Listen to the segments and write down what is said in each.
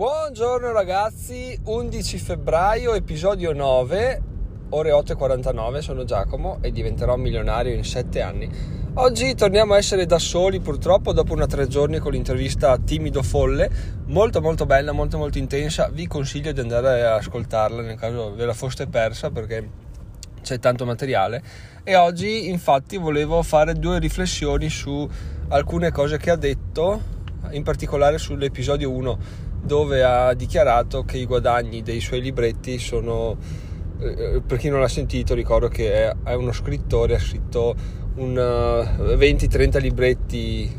Buongiorno ragazzi, 11 febbraio, episodio 9, ore 8:49, sono Giacomo e diventerò milionario in 7 anni. Oggi torniamo a essere da soli purtroppo dopo una 3 giorni con l'intervista Timido Folle, molto bella, molto intensa. Vi consiglio di andare ad ascoltarla nel caso ve la foste persa perché c'è tanto materiale. E oggi infatti volevo fare 2 riflessioni su alcune cose che ha detto, in particolare sull'episodio 1 dove ha dichiarato che i guadagni dei suoi libretti sono, per chi non l'ha sentito ricordo che è uno scrittore, ha scritto 20-30 libretti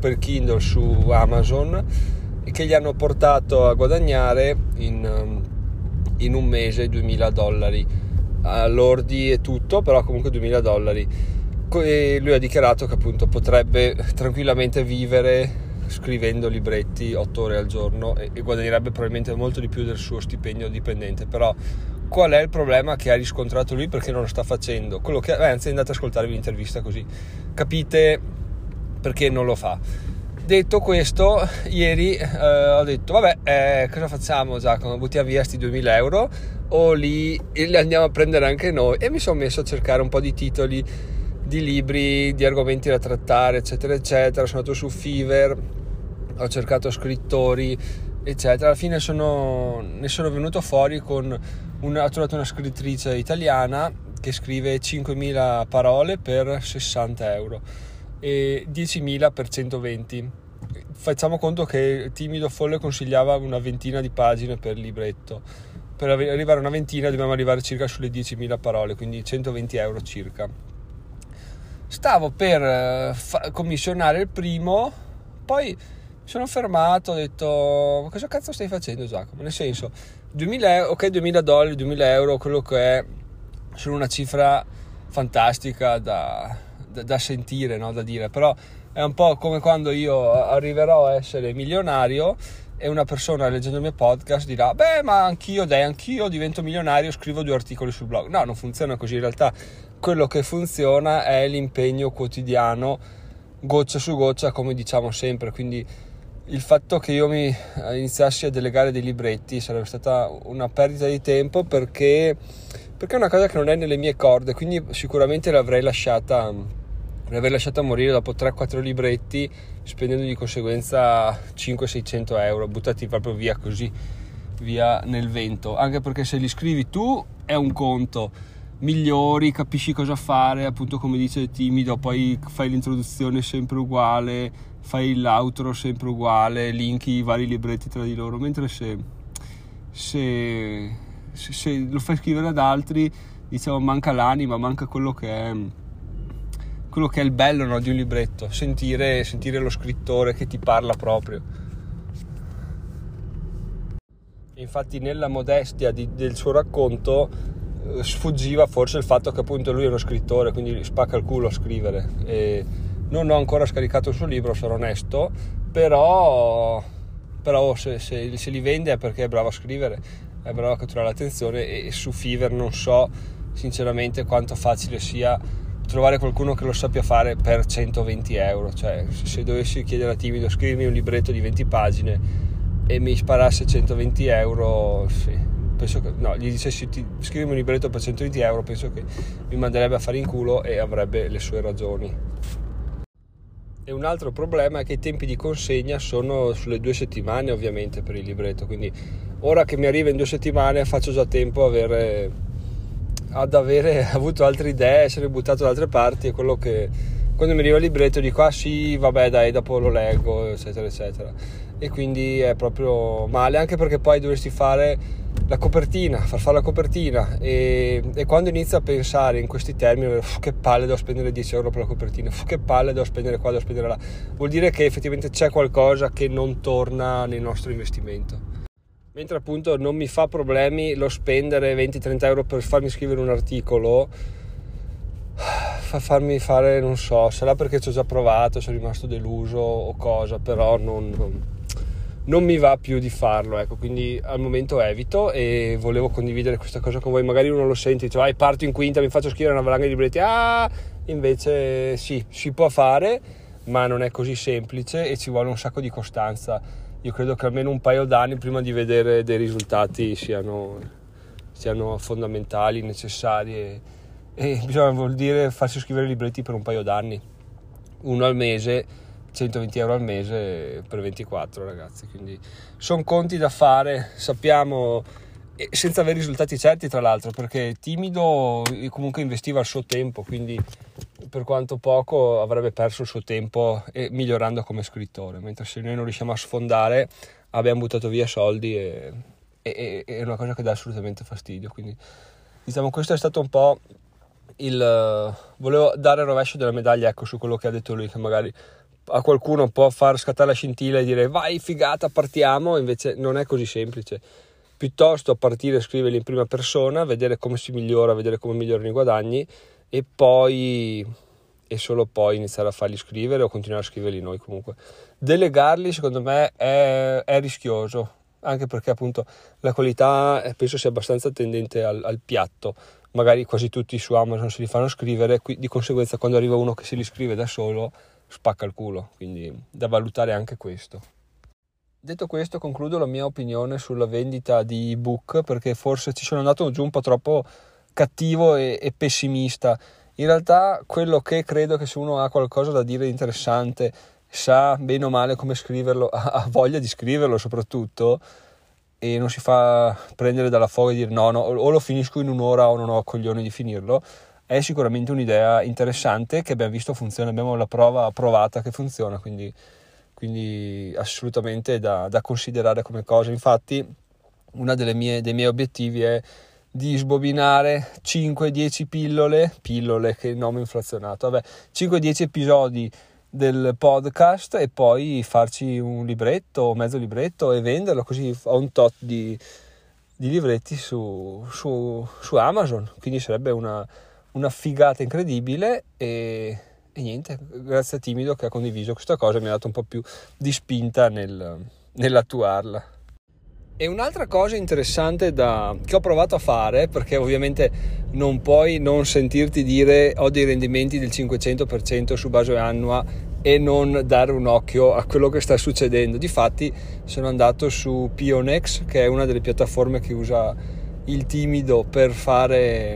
per Kindle su Amazon che gli hanno portato a guadagnare in un mese $2.000 lordi e tutto, però comunque $2.000. E lui ha dichiarato che appunto potrebbe tranquillamente vivere scrivendo libretti 8 ore al giorno e guadagnerebbe probabilmente molto di più del suo stipendio dipendente. Però qual è il problema che ha riscontrato lui, perché non lo sta facendo? Quello che, anzi, andate ad ascoltarvi l'intervista così capite perché non lo fa. Detto questo, ieri ho detto vabbè, cosa facciamo Giacomo, buttiamo via sti €2.000 o li andiamo a prendere anche noi? E mi sono messo a cercare un po' di titoli di libri, di argomenti da trattare, eccetera. Sono andato su Fiverr, ho cercato scrittori, eccetera. Alla fine ne sono venuto fuori con ho trovato una scrittrice italiana che scrive 5.000 parole per €60 e 10.000 per 120. Facciamo conto che Timido Folle consigliava una ventina di pagine per libretto. Per arrivare a una ventina dobbiamo arrivare circa sulle 10.000 parole, quindi €120 circa. Stavo per commissionare il primo, poi mi sono fermato, ho detto cosa cazzo stai facendo Giacomo? Nel senso, $2.000, €2.000, quello che è, sono una cifra fantastica da sentire, no? Da dire, però è un po' come quando io arriverò a essere milionario e una persona leggendo il mio podcast dirà beh ma anch'io divento milionario, scrivo 2 articoli sul blog. No, non funziona così in realtà. Quello che funziona è l'impegno quotidiano, goccia su goccia, come diciamo sempre. Quindi il fatto che io mi iniziassi a delegare dei libretti sarebbe stata una perdita di tempo perché è una cosa che non è nelle mie corde, quindi sicuramente l'avrei lasciata morire dopo 3-4 libretti, spendendo di conseguenza €500-600 buttati proprio via così, via nel vento. Anche perché se li scrivi tu è un conto, migliori, capisci cosa fare, appunto come dice Timido, poi fai l'introduzione sempre uguale, fai l'outro sempre uguale, linki i vari libretti tra di loro, mentre se lo fai scrivere ad altri, diciamo, manca l'anima, manca quello che è il bello, no, di un libretto, sentire lo scrittore che ti parla proprio. Infatti nella modestia del suo racconto sfuggiva forse il fatto che appunto lui è uno scrittore, quindi spacca il culo a scrivere. E non ho ancora scaricato il suo libro, sarò onesto, però se li vende è perché è bravo a scrivere, è bravo a catturare l'attenzione, e su Fiverr non so sinceramente quanto facile sia trovare qualcuno che lo sappia fare per €120. Cioè se dovessi chiedere a Timido scrivimi un libretto di 20 pagine e mi sparasse €120, sì, penso che, no, gli dicessi scrivimi un libretto per €120, penso che mi manderebbe a fare in culo e avrebbe le sue ragioni. E un altro problema è che i tempi di consegna sono sulle 2 settimane ovviamente per il libretto, quindi ora che mi arriva in 2 settimane faccio già tempo ad avere avuto altre idee, essere buttato da altre parti, e quello che quando mi arriva il libretto dico ah sì vabbè dai dopo lo leggo eccetera, e quindi è proprio male, anche perché poi dovresti fare la copertina, e quando inizio a pensare in questi termini, che palle, devo spendere €10 per la copertina, che palle, devo spendere qua, devo spendere là, vuol dire che effettivamente c'è qualcosa che non torna nel nostro investimento. Mentre appunto non mi fa problemi lo spendere €20-30 per farmi scrivere un articolo, farmi fare, non so, sarà perché ci ho già provato, sono rimasto deluso o cosa, però non mi va più di farlo, ecco, quindi al momento evito, e volevo condividere questa cosa con voi. Magari uno lo sente, dice vai, parto in quinta, mi faccio scrivere una valanga di libretti, invece sì, si può fare, ma non è così semplice e ci vuole un sacco di costanza. io credo che almeno un paio d'anni prima di vedere dei risultati siano fondamentali, necessari, e bisogna, vuol dire farsi scrivere libretti per un paio d'anni, uno al mese, 120 euro al mese per 24, ragazzi, quindi sono conti da fare, sappiamo, senza avere risultati certi, tra l'altro, perché Timido comunque investiva il suo tempo, quindi per quanto poco avrebbe perso il suo tempo migliorando come scrittore, mentre se noi non riusciamo a sfondare abbiamo buttato via soldi, e è una cosa che dà assolutamente fastidio. Quindi diciamo, questo è stato un po' il, volevo dare il rovescio della medaglia, ecco, su quello che ha detto lui, che magari a qualcuno può far scattare la scintilla e dire vai figata, partiamo, invece non è così semplice. Piuttosto partire e scriverli in prima persona, vedere come si migliora, vedere come migliorano i guadagni, e poi, e solo poi, iniziare a farli scrivere o continuare a scriverli noi. Comunque delegarli secondo me è rischioso, anche perché appunto la qualità penso sia abbastanza tendente al piatto, magari quasi tutti su Amazon se li fanno scrivere, di conseguenza quando arriva uno che se li scrive da solo spacca il culo, quindi da valutare anche questo. Detto questo, concludo la mia opinione sulla vendita di ebook, perché forse ci sono andato giù un po' troppo cattivo e pessimista. In realtà quello che credo è che se uno ha qualcosa da dire interessante, sa bene o male come scriverlo, ha voglia di scriverlo soprattutto, e non si fa prendere dalla foga e dire no, o lo finisco in un'ora o non ho coglione di finirlo, è sicuramente un'idea interessante che abbiamo visto funziona, abbiamo la prova provata che funziona, quindi assolutamente da considerare come cosa. Infatti uno dei miei obiettivi è di sbobinare 5-10 pillole, che nome inflazionato, 5-10 episodi del podcast, e poi farci un libretto o mezzo libretto e venderlo, così ho un tot di libretti su Amazon, quindi sarebbe una figata incredibile, e niente, grazie a Timido che ha condiviso questa cosa e mi ha dato un po' più di spinta nell'attuarla. E un'altra cosa interessante che ho provato a fare, perché ovviamente non puoi non sentirti dire ho dei rendimenti del 500% su base annua e non dare un occhio a quello che sta succedendo. Difatti sono andato su Pionex, che è una delle piattaforme che usa il Timido per fare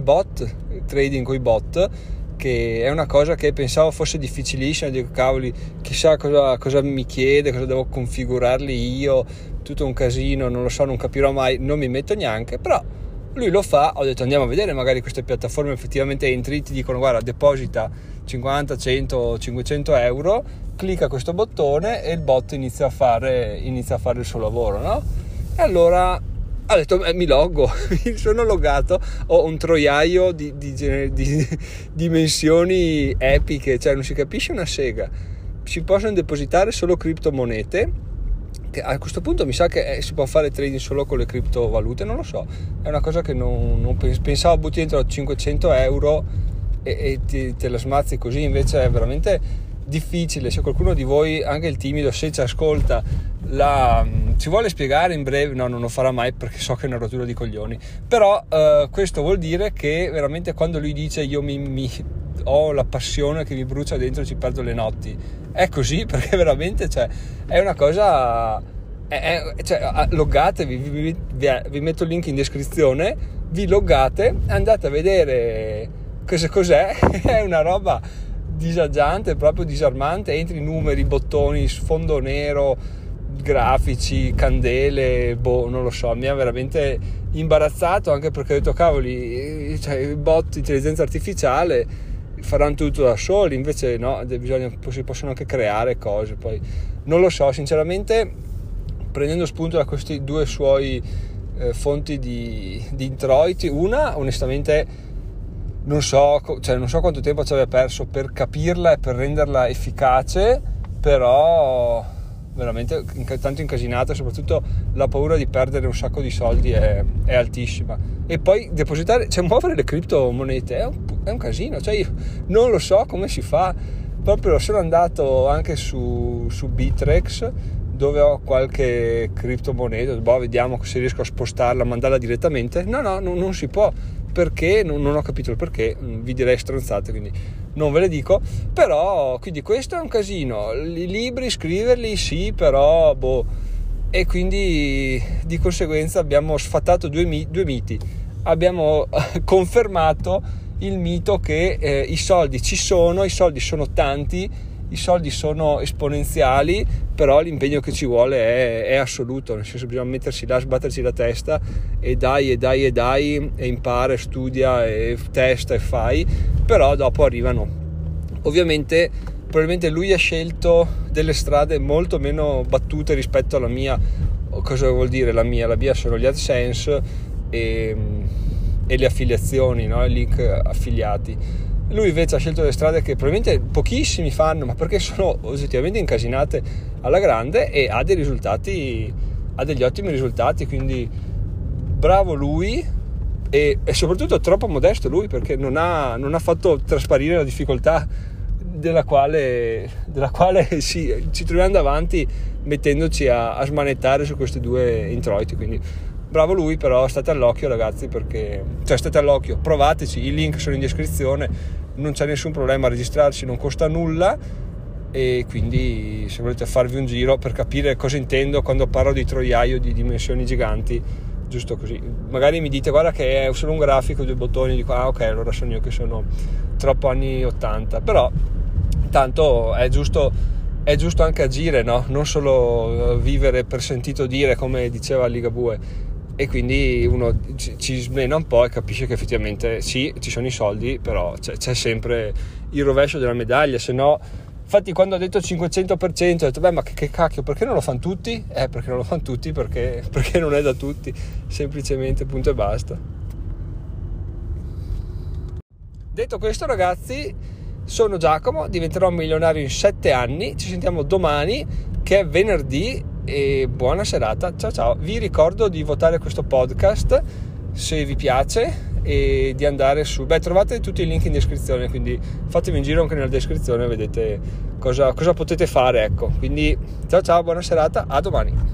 bot, trading coi bot, che è una cosa che pensavo fosse difficilissima, dico cavoli, chissà cosa mi chiede, cosa devo configurarli io, tutto un casino, non lo so, non capirò mai, non mi metto neanche, però lui lo fa, ho detto andiamo a vedere, magari queste piattaforme effettivamente entri, ti dicono guarda deposita 50, 100, 500 euro, clicca questo bottone e il bot inizia a fare il suo lavoro, no? E allora ho detto mi loggo, mi sono logato, ho un troiaio di dimensioni epiche, cioè non si capisce una sega, si possono depositare solo criptomonete, che a questo punto mi sa che si può fare trading solo con le criptovalute, non lo so, è una cosa che non pensavo, butti dentro 500 euro e te la smazzi così, invece è veramente difficile. Se qualcuno di voi, anche il Timido, se ci ascolta, ci vuole spiegare in breve, no, non lo farà mai perché so che è una rottura di coglioni, però questo vuol dire che veramente quando lui dice io ho la passione che mi brucia dentro e ci perdo le notti, è così, perché veramente, cioè, è una cosa, cioè, loggatevi, vi metto il link in descrizione, vi loggate, andate a vedere cos'è è una roba disagiante, proprio disarmante, entri in numeri, bottoni, sfondo nero, grafici, candele, non lo so, mi ha veramente imbarazzato, anche perché ho detto cavoli, cioè, i bot, intelligenza artificiale, faranno tutto da soli, invece no, si possono anche creare cose, poi non lo so, sinceramente prendendo spunto da questi due suoi fonti di introiti, una onestamente non so quanto tempo ci aveva perso per capirla e per renderla efficace, però veramente tanto incasinata, soprattutto la paura di perdere un sacco di soldi è altissima, e poi depositare, cioè muovere le criptomonete è un casino, cioè io non lo so come si fa, proprio sono andato anche su Bittrex dove ho qualche criptomoneta, vediamo se riesco a spostarla, mandarla direttamente, no, non si può, perché non ho capito il perché, vi direi stronzate, quindi non ve le dico. Però quindi questo è un casino, i libri scriverli sì, però boh. E quindi di conseguenza abbiamo sfatato due miti. Abbiamo confermato il mito che i soldi ci sono, i soldi sono tanti, i soldi sono esponenziali, però l'impegno che ci vuole è assoluto, nel senso bisogna mettersi là, sbatterci la testa e dai e impara, studia e testa e fai, però dopo arrivano. Ovviamente probabilmente lui ha scelto delle strade molto meno battute rispetto alla mia. Cosa vuol dire la mia? La mia sono gli AdSense e le affiliazioni, no? I link affiliati. Lui invece ha scelto delle strade che probabilmente pochissimi fanno, ma perché sono oggettivamente incasinate alla grande, e ha dei risultati, ha degli ottimi risultati, quindi bravo lui. E soprattutto troppo modesto lui, perché non ha fatto trasparire la difficoltà della quale ci troviamo davanti, mettendoci a smanettare su questi due introiti. Quindi bravo lui, però state all'occhio ragazzi, perché cioè state all'occhio, provateci, i link sono in descrizione, non c'è nessun problema a registrarsi, non costa nulla, e quindi se volete farvi un giro per capire cosa intendo quando parlo di troiaio di dimensioni giganti, giusto così, magari mi dite guarda che è solo un grafico, due bottoni, dico ah ok, allora sono io che sono troppo anni 80, però tanto è giusto anche agire, no? Non solo vivere per sentito dire, come diceva Ligabue. E quindi uno ci smena un po' e capisce che effettivamente sì, ci sono i soldi, però c'è sempre il rovescio della medaglia. Se no, infatti quando ho detto 500% ho detto beh, ma che cacchio, perché non lo fanno tutti? Perché non lo fanno tutti, perché non è da tutti, semplicemente, punto e basta. Detto questo ragazzi, sono Giacomo, diventerò milionario in 7 anni, ci sentiamo domani che è venerdì, e buona serata, ciao ciao. Vi ricordo di votare questo podcast se vi piace e di andare su, trovate tutti i link in descrizione, quindi fatemi un giro anche nella descrizione, vedete cosa potete fare, ecco. Quindi ciao ciao, buona serata, a domani.